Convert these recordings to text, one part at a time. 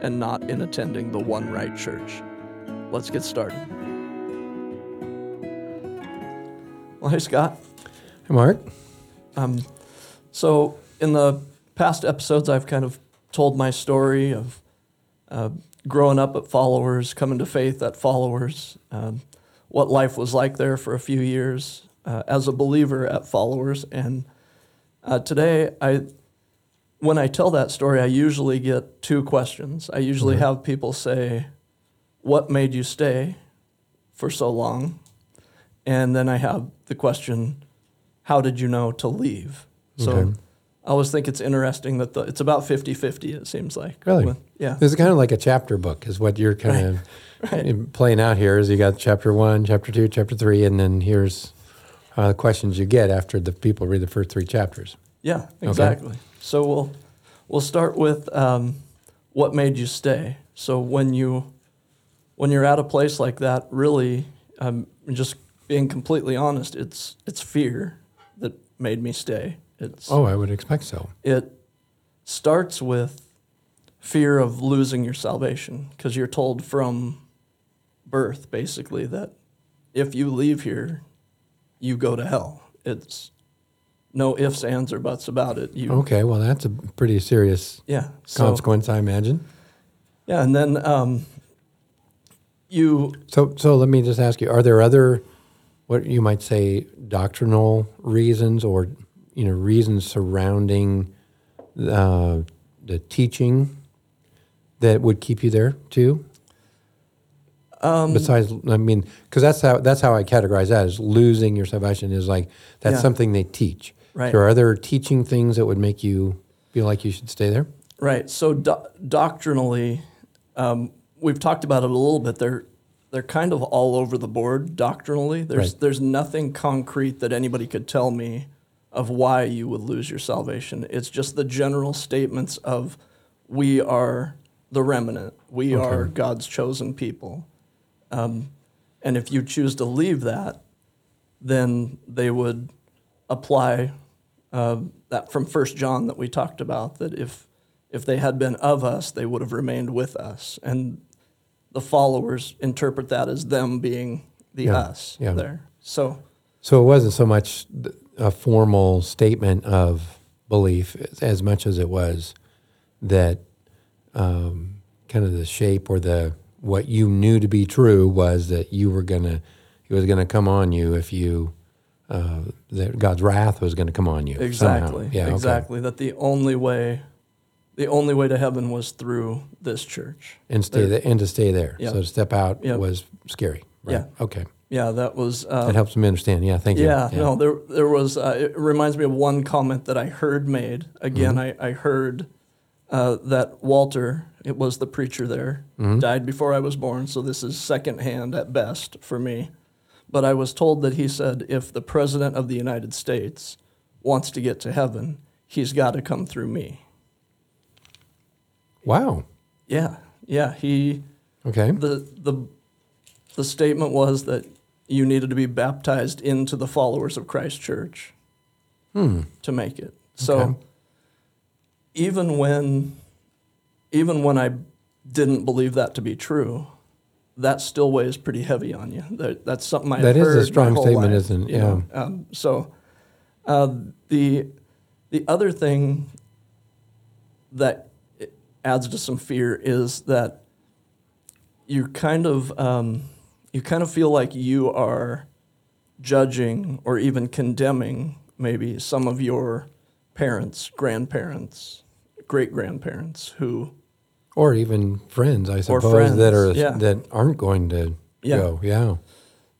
and not in attending the One Right Church. Let's get started. Well, hey, Scott. Hey, Mark. So in the past episodes, I've kind of told my story of growing up at Followers, coming to faith at Followers, what life was like there for a few years as a believer at Followers. And today, when I tell that story, I usually get two questions. I usually have people say, "What made you stay for so long?" And then I have the question, "How did you know to leave?" So I always think it's interesting that it's about 50-50, it seems like. Really? Yeah. This is kind of like a chapter book is what you're kind of playing out here. Is you got chapter 1, chapter 2, chapter 3, and then here's the questions you get after the people read the first three chapters. Yeah, exactly. Okay. So we'll start with what made you stay. So when you're at a place like that, really, just being completely honest, it's fear that made me stay. I would expect so. It starts with fear of losing your salvation, because you're told from birth, basically, that if you leave here, you go to hell. It's no ifs, ands, or buts about it. Okay, well, that's a pretty serious consequence, I imagine. Yeah, and then you... So let me just ask you, are there other, what you might say, doctrinal reasons or... reasons surrounding the teaching that would keep you there too? Besides, because that's how I categorize that, is losing your salvation is like, that's something they teach. Right. So are there teaching things that would make you feel like you should stay there? Right. So doctrinally, we've talked about it a little bit. They're kind of all over the board doctrinally. There's nothing concrete that anybody could tell me of why you would lose your salvation. It's just the general statements of, we are the remnant, we are God's chosen people. And if you choose to leave that, then they would apply that from 1 John that we talked about, that if they had been of us, they would have remained with us. And the followers interpret that as them being the us there. So it wasn't so much... a formal statement of belief as much as it was that kind of the shape or what you knew to be true was that it was going to come on you if you, that God's wrath was going to come on you. Exactly. Yeah, exactly. Okay. That the only way to heaven was through this church. And stay there. Yep. So to step out was scary. Right? Yeah. Okay. Yeah, that was... that helps me understand. Yeah, thank you. Yeah, no, there was... it reminds me of one comment that I heard made. Again, I heard that Walter, it was the preacher there, died before I was born, so this is secondhand at best for me. But I was told that he said, if the President of the United States wants to get to heaven, he's got to come through me. Wow. Yeah, he... Okay. The statement was that you needed to be baptized into the Followers of Christ Church to make it. So even when I didn't believe that to be true, that still weighs pretty heavy on you. That's something I've heard my whole life. That is a strong statement, isn't it? Yeah. So the other thing that adds to some fear is that you kind of feel like you are judging or even condemning maybe some of your parents, grandparents, great-grandparents who... Or even friends, I suppose, that aren't going to go. Yeah.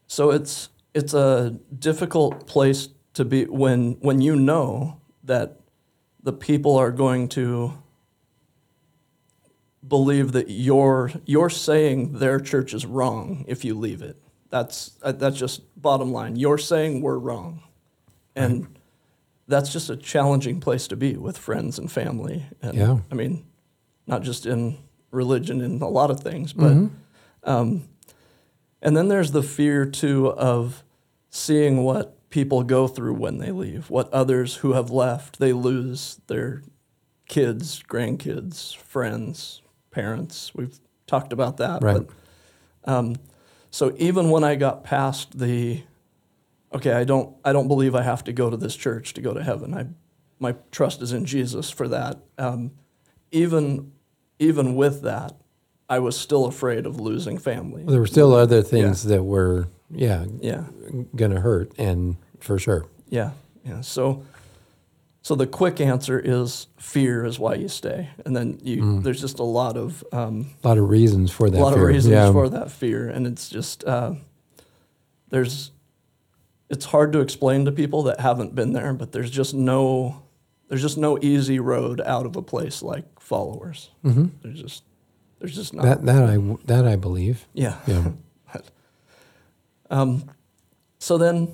So it's a difficult place to be when you know that the people are going to believe that you're saying their church is wrong if you leave it. That's just bottom line. You're saying we're wrong. And right. That's just a challenging place to be with friends and family. And yeah. I mean, not just in religion and a lot of things, but mm-hmm. And then there's the fear too of seeing what people go through when they leave, what others who have left, they lose their kids, grandkids, friends, parents. We've talked about that. Right. But, so even when I got past the, okay, I don't believe I have to go to this church to go to heaven. My trust is in Jesus for that. Even with that, I was still afraid of losing family. Well, there were still other things that were, going to hurt, and for sure. Yeah. So the quick answer is fear is why you stay, and then there's just a lot of reasons for that. For that fear, and it's just it's hard to explain to people that haven't been there, but there's just no easy road out of a place like Followers. Mm-hmm. There's just not that I believe. Yeah. So then,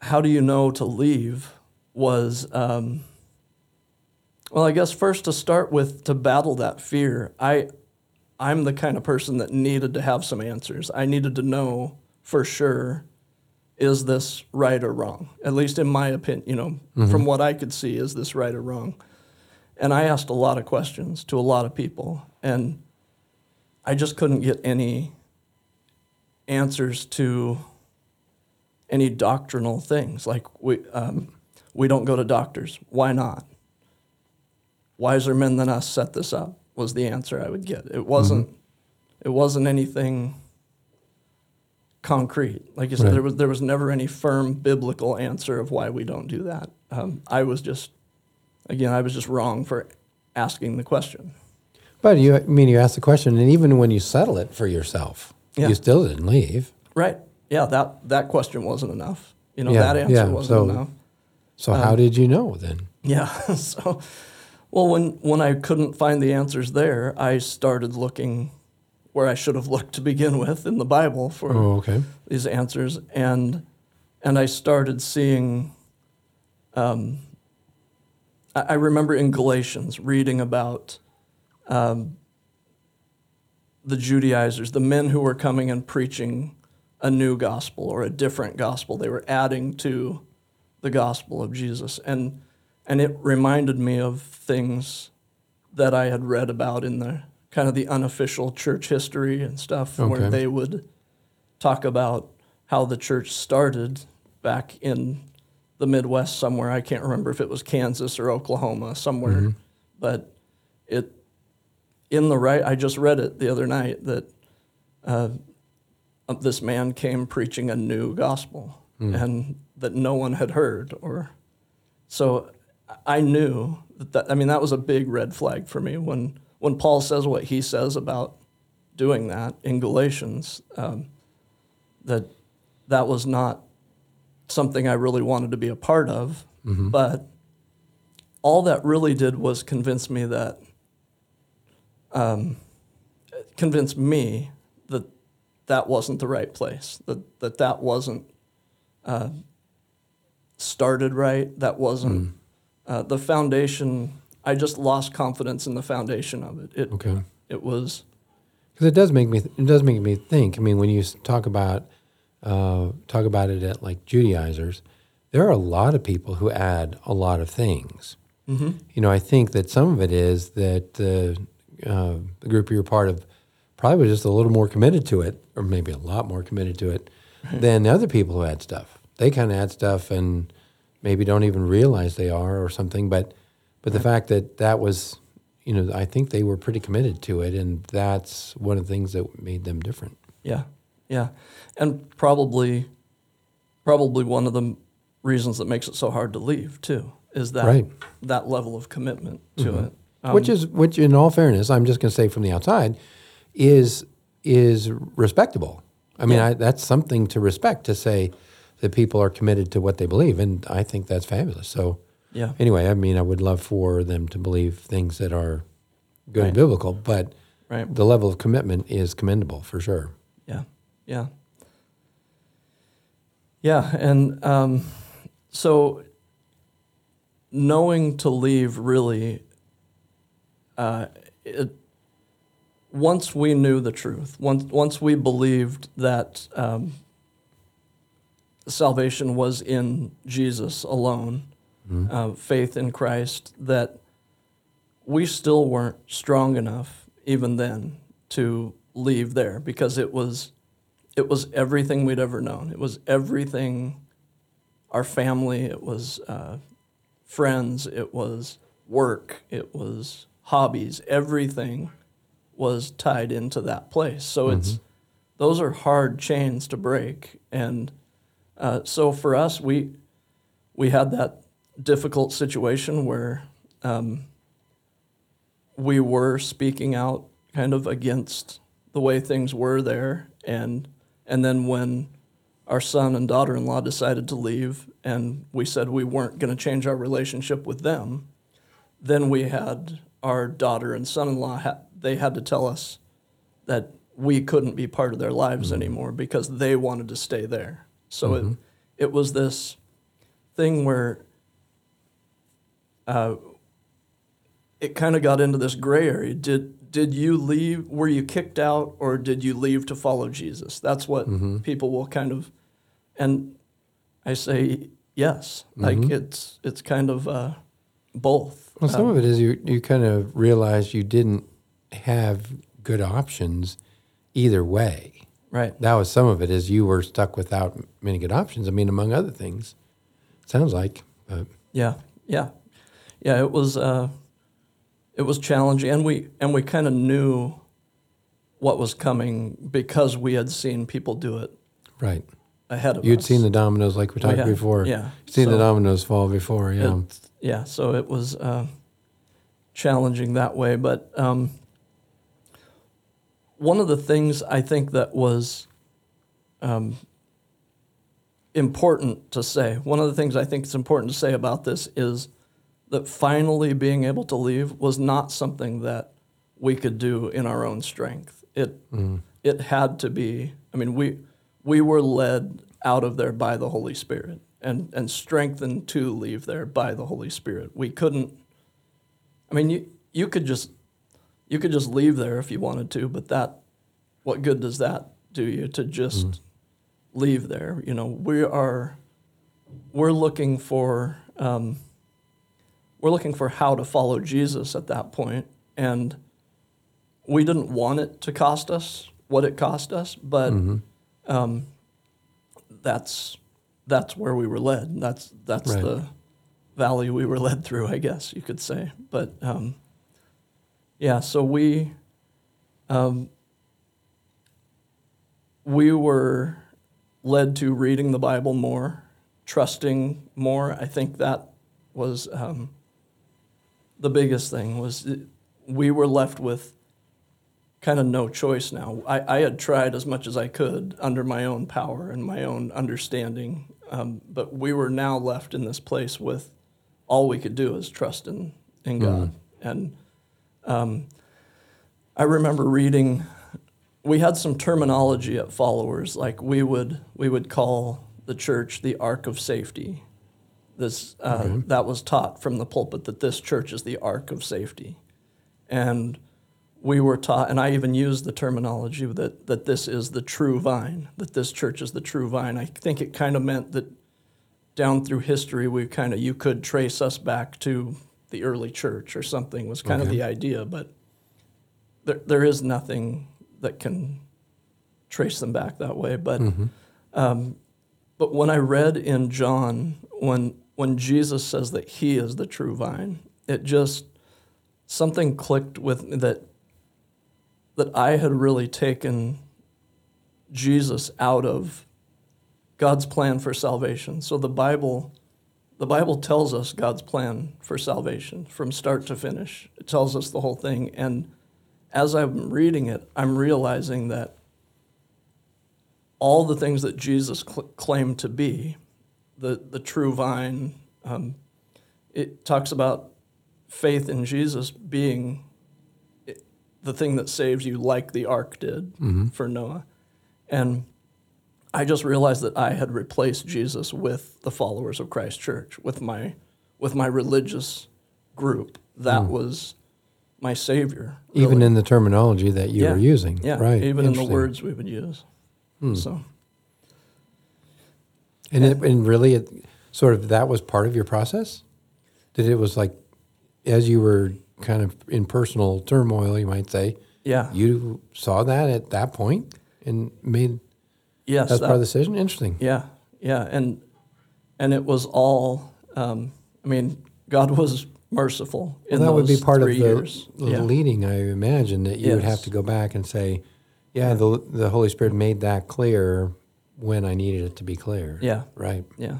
how do you know to leave? I guess first to start with, to battle that fear. I'm the kind of person that needed to have some answers. I needed to know for sure, is this right or wrong? At least in my opinion, from what I could see, is this right or wrong? And I asked a lot of questions to a lot of people, and I just couldn't get any answers to any doctrinal things. Like we don't go to doctors. Why not? Wiser men than us set this up was the answer I would get. It wasn't. Mm-hmm. It wasn't anything concrete. Like you said, there was never any firm biblical answer of why we don't do that. I was just wrong for asking the question. But you asked the question, and even when you settle it for yourself, you still didn't leave. Right. Yeah, that question wasn't enough. That answer wasn't enough. So how did you know then? Yeah. So, when I couldn't find the answers there, I started looking where I should have looked to begin with, in the Bible for these answers, and I started seeing. I remember in Galatians reading about the Judaizers, the men who were coming and preaching a new gospel or a different gospel. They were adding to the gospel of Jesus. And it reminded me of things that I had read about in the kind of the unofficial church history and stuff, where they would talk about how the church started back in the Midwest somewhere. I can't remember if it was Kansas or Oklahoma, somewhere. Mm-hmm. But I just read it the other night that this man came preaching a new gospel and that no one had heard. So I knew that was a big red flag for me. When Paul says what he says about doing that in Galatians, that was not something I really wanted to be a part of, but all that really did was convince me that that wasn't the right place, that wasn't started right, that wasn't the foundation. I just lost confidence in the foundation of it. It was, because it does make me think. I mean, when you talk about it at like Judaizers, there are a lot of people who add a lot of things. Mm-hmm. I think that some of it is that the group you're part of probably was just a little more committed to it, or maybe a lot more committed to it, than other people who add stuff. They kind of add stuff and maybe don't even realize they are or something. But the fact that was, I think they were pretty committed to it, and that's one of the things that made them different. Yeah. Yeah, and probably one of the reasons that makes it so hard to leave too is that that level of commitment to it, which in all fairness, I'm just going to say from the outside, is respectable. I mean, that's something to respect, to say that people are committed to what they believe, and I think that's fabulous. So Yeah. Anyway, I mean, I would love for them to believe things that are good and biblical, but the level of commitment is commendable for sure. Yeah. Yeah. Yeah. And so knowing to leave really, once we knew the truth, once we believed that salvation was in Jesus alone, faith in Christ, that we still weren't strong enough even then to leave there, because it was everything we'd ever known. It was everything, our family, it was friends, it was work, it was hobbies, everything was tied into that place. So those are hard chains to break. And so for us, we had that difficult situation where we were speaking out kind of against the way things were there. And then when our son and daughter-in-law decided to leave and we said we weren't going to change our relationship with them, then we had our daughter and son-in-law, they had to tell us that we couldn't be part of their lives anymore because they wanted to stay there. So it was this thing where it kind of got into this gray area. Did you leave? Were you kicked out, or did you leave to follow Jesus? That's what people will kind of, and I say yes. Like it's kind of both. Well, some of it is you kind of realize you didn't have good options either way. Right. That was some of it, is you were stuck without many good options. I mean, among other things, it sounds like. Yeah. It was challenging, and we kind of knew what was coming because we had seen people do it. Right. Ahead of us. You'd seen the dominoes, like we talked before. Yeah. You'd seen the dominoes fall before. Yeah. So it was challenging that way, but. One of the things I think that was important to say, one of the things I think it's important to say about this is that finally being able to leave was not something that we could do in our own strength. It had to be, I mean, we were led out of there by the Holy Spirit and strengthened to leave there by the Holy Spirit. We couldn't, I mean, you could just leave there if you wanted to, but what good does that do you to just leave there? You know, we're looking for how to follow Jesus at that point, and we didn't want it to cost us what it cost us, but that's where we were led. That's right. The valley we were led through, I guess you could say, but. Yeah, so we were led to reading the Bible more, trusting more. I think that was the biggest thing, was we were left with kind of no choice now. I had tried as much as I could under my own power and my own understanding, but we were now left in this place with all we could do is trust in God. And I remember reading, we had some terminology at Followers, like we would call the church the Ark of Safety. That was taught from the pulpit, that this church is the Ark of Safety. And we were taught, and I even used the terminology that this is the true vine, that this church is the true vine. I think it kind of meant that down through history, you could trace us back to the early church or something, was kind of the idea, but there is nothing that can trace them back that way. But but when I read in John, when Jesus says that he is the true vine, it just, something clicked with me that I had really taken Jesus out of God's plan for salvation. So the Bible tells us God's plan for salvation from start to finish. It tells us the whole thing. And as I'm reading it, I'm realizing that all the things that Jesus claimed to be, the true vine, it talks about faith in Jesus being the thing that saves you, like the ark did for Noah. And I just realized that I had replaced Jesus with the Followers of Christ Church, with my religious group. That was my savior. Really. Even in the terminology that you were using. Yeah, right. Even in the words we would use. So. And really, sort of that was part of your process? That it was like, as you were kind of in personal turmoil, you might say, you saw that at that point and made that part of the decision? Interesting. Yeah. And it was all, God was merciful in those 3 years. That would be part of the leading, I imagine, that you would have to go back and say, the Holy Spirit made that clear when I needed it to be clear. Yeah. Right. Yeah.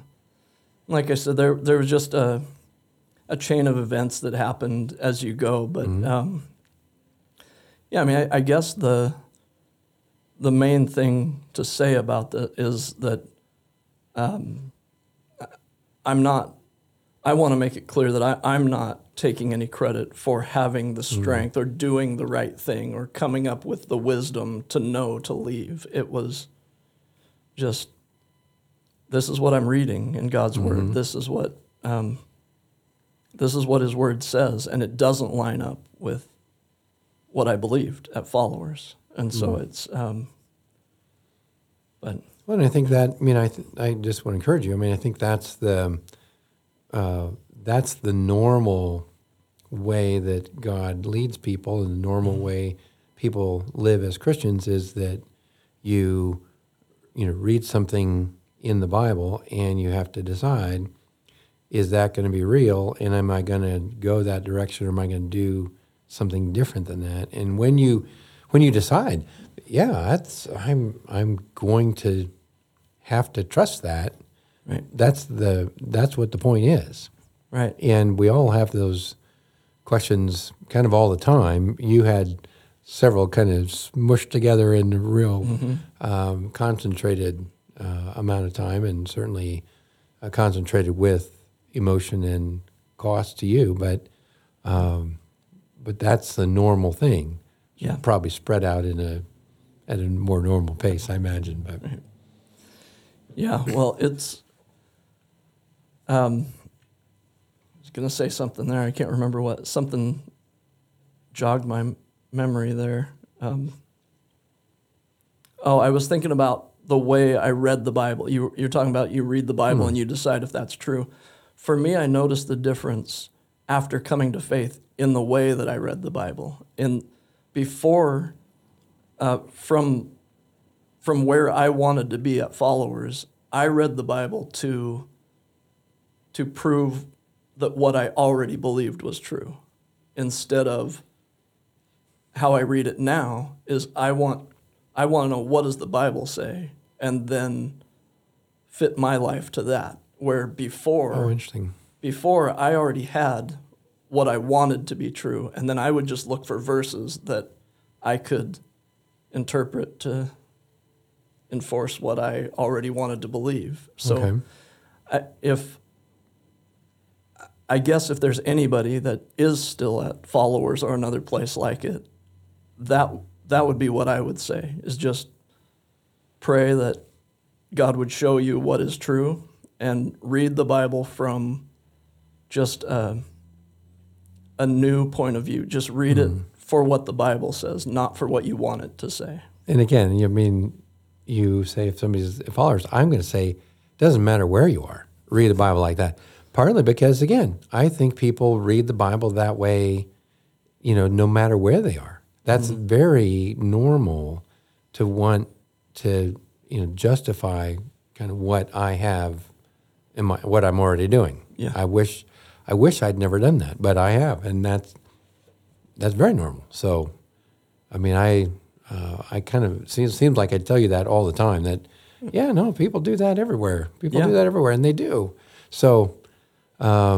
Like I said, there was just a chain of events that happened as you go. But, I guess the main thing to say about that is that I want to make it clear that I'm not taking any credit for having the strength or doing the right thing or coming up with the wisdom to know to leave. It was just, this is what I'm reading in God's Word. This is what His Word says, and it doesn't line up with what I believed at Followers. And so it's, and I think that, I just want to encourage you. I think that's the normal way that God leads people, and the normal way people live as Christians is that you read something in the Bible and you have to decide, is that going to be real, and am I going to go that direction, or am I going to do something different than that? And when you decide, I'm going to have to trust that. Right. That's what the point is. Right. And we all have those questions kind of all the time. You had several kind of smushed together in a real concentrated amount of time, and certainly concentrated with emotion and cost to you. But that's the normal thing. Yeah. Probably spread out at a more normal pace, I imagine. But yeah, well, it's. I was gonna say something there. I can't remember what. Something jogged my memory there. I was thinking about the way I read the Bible. You're talking about you read the Bible and you decide if that's true. For me, I noticed the difference after coming to faith in the way that I read the Bible. And before, from where I wanted to be at Followers, I read the Bible to prove that what I already believed was true, instead of how I read it now is I want to know what does the Bible say, and then fit my life to that, where before I already had what I wanted to be true, and then I would just look for verses that I could interpret to enforce what I already wanted to believe. So I guess if there's anybody that is still at Followers or another place like it, that would be what I would say, is just pray that God would show you what is true, and read the Bible from just a new point of view. Just read it for what the Bible says, not for what you want it to say. And again, you say if somebody's a follower, I'm going to say it doesn't matter where you are, read the Bible like that. Partly because, again, I think people read the Bible that way, no matter where they are. That's very normal to want to, justify kind of what I have in what I'm already doing. Yeah. I wish I'd never done that, but I have, and that's very normal. So, I kind of, seems like I tell you that all the time, that, people do that everywhere. People do that everywhere, and they do. So I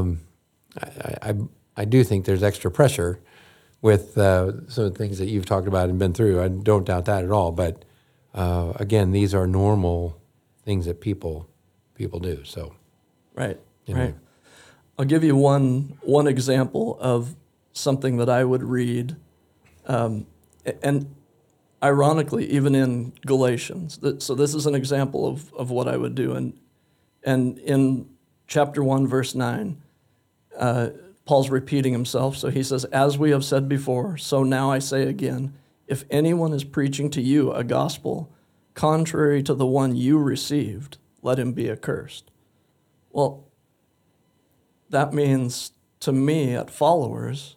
do think there's extra pressure with some of the things that you've talked about and been through. I don't doubt that at all. But, again, these are normal things that people do. So, right, anyway. Right. I'll give you one example of something that I would read, and ironically, even in Galatians. So this is an example of what I would do. And in chapter 1, verse 9, Paul's repeating himself. So he says, "As we have said before, so now I say again, if anyone is preaching to you a gospel contrary to the one you received, let him be accursed." Well, that means to me at Followers,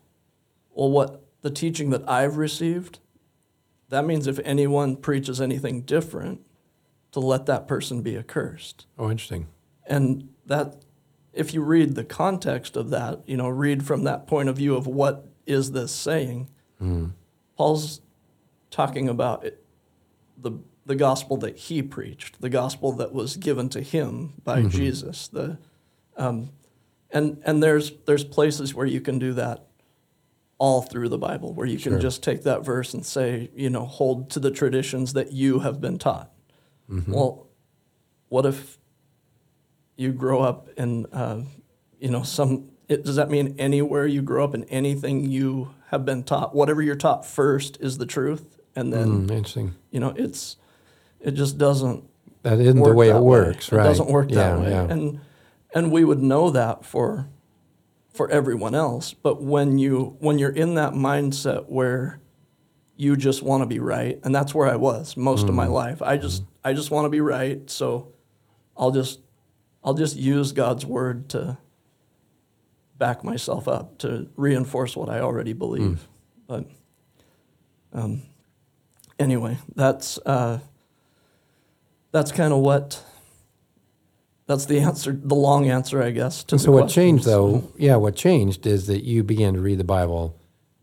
well, what the teaching that I've received, that means if anyone preaches anything different, to let that person be accursed. Oh, interesting. And that, if you read the context of that, you know, read from that point of view of what is this saying, Paul's talking about it, the gospel that he preached, the gospel that was given to him by Jesus. And there's places where you can do that all through the Bible, where you can just take that verse and say, you know, hold to the traditions that you have been taught. Well, what if you grow up in, does that mean anywhere you grow up in anything you have been taught, whatever you're taught first is the truth? And then, you know, it just doesn't work that way. That isn't the way it works, right? It doesn't work that way. Yeah. And we would know that for everyone else. But when you're in that mindset where you just want to be right, and that's where I was most of my life. I just want to be right, so I'll just use God's word to back myself up, to reinforce what I already believe. But anyway, that's kind of what. That's the answer, the long answer, I guess, to the question. So what changed, though, what changed is that you began to read the Bible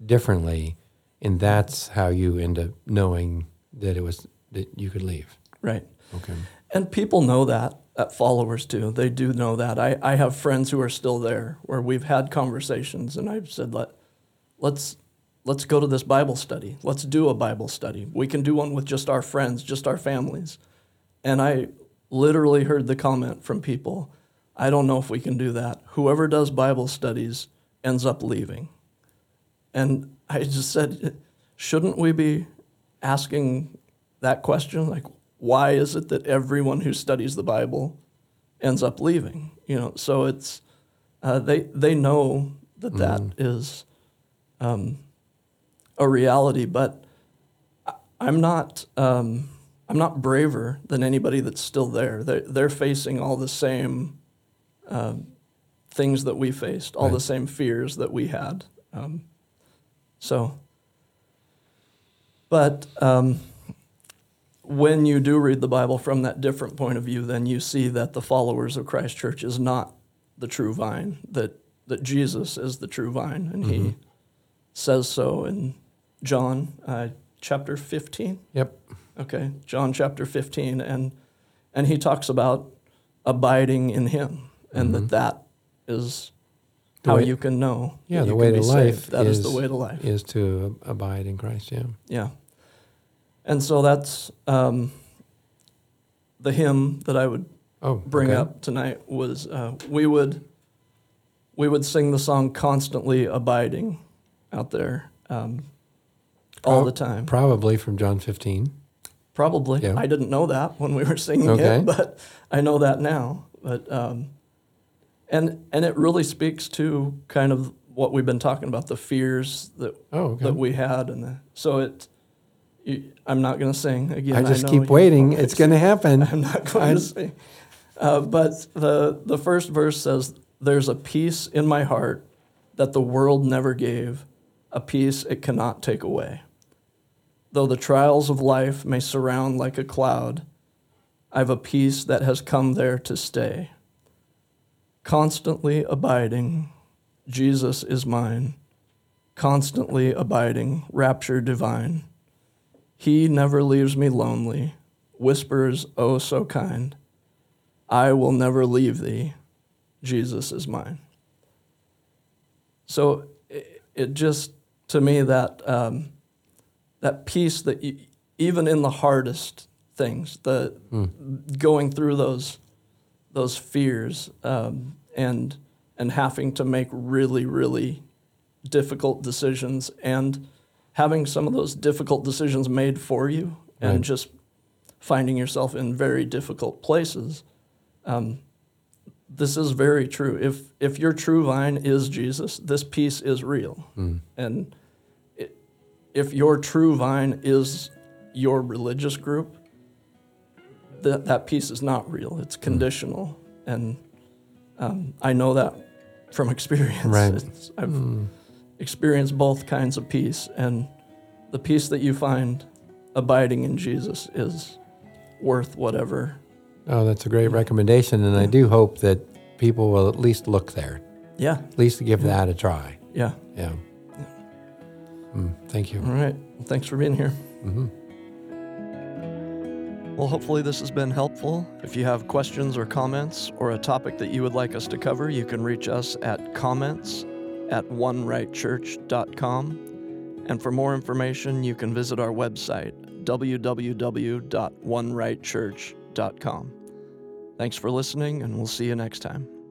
differently, and that's how you end up knowing that it was that you could leave. Right. Okay. And people know that at Followers, too. They do know that. I have friends who are still there where we've had conversations, and I've said, let's go to this Bible study. Let's do a Bible study. We can do one with just our friends, just our families. And I literally heard the comment from people, "I don't know if we can do that. Whoever does Bible studies ends up leaving." And I just said, shouldn't we be asking that question? Like, why is it that everyone who studies the Bible ends up leaving? You know, so it's they know that that is a reality. But I'm not braver than anybody that's still there. They're facing all the same things that we faced, all the same fears that we had. But when you do read the Bible from that different point of view, then you see that the Followers of Christ Church is not the true vine, that Jesus is the true vine, and he says so in John chapter 15. Yep. Okay, John chapter 15, and he talks about abiding in him, and that is how you can know. Yeah, the way to life. That is the way to life. Is to abide in Christ, yeah. Yeah. And so that's the hymn that I would bring up tonight was we would sing the song "Constantly Abiding" out there all the time. Probably from John 15. Probably. Yeah. I didn't know that when we were singing it, but I know that now. But and it really speaks to kind of what we've been talking about, the fears that that we had, and I'm not going to sing again. I just keep waiting. It's going to happen. I'm not going to sing. But the first verse says, "There's a peace in my heart that the world never gave, a peace it cannot take away. Though the trials of life may surround like a cloud, I've a peace that has come there to stay. Constantly abiding, Jesus is mine. Constantly abiding, rapture divine. He never leaves me lonely, whispers, oh, so kind. I will never leave thee, Jesus is mine." So it just, to me, that peace that you, even in the hardest things, the going through those fears, and and having to make really, really difficult decisions and having some of those difficult decisions made for you and right. just finding yourself in very difficult places. This is very true. If your true vine is Jesus, this peace is real. Mm. And if your true vine is your religious group, that peace is not real. It's conditional. Mm. And I know that from experience. Right. I've experienced both kinds of peace. And the peace that you find abiding in Jesus is worth whatever. Oh, that's a great recommendation, and I do hope that people will at least look there. Yeah. At least give that a try. Yeah. Yeah. Thank you. All right. Well, thanks for being here. Mm-hmm. Well, hopefully this has been helpful. If you have questions or comments or a topic that you would like us to cover, you can reach us at comments@onerightchurch.com. And for more information, you can visit our website, www.onerightchurch.com. Thanks for listening, and we'll see you next time.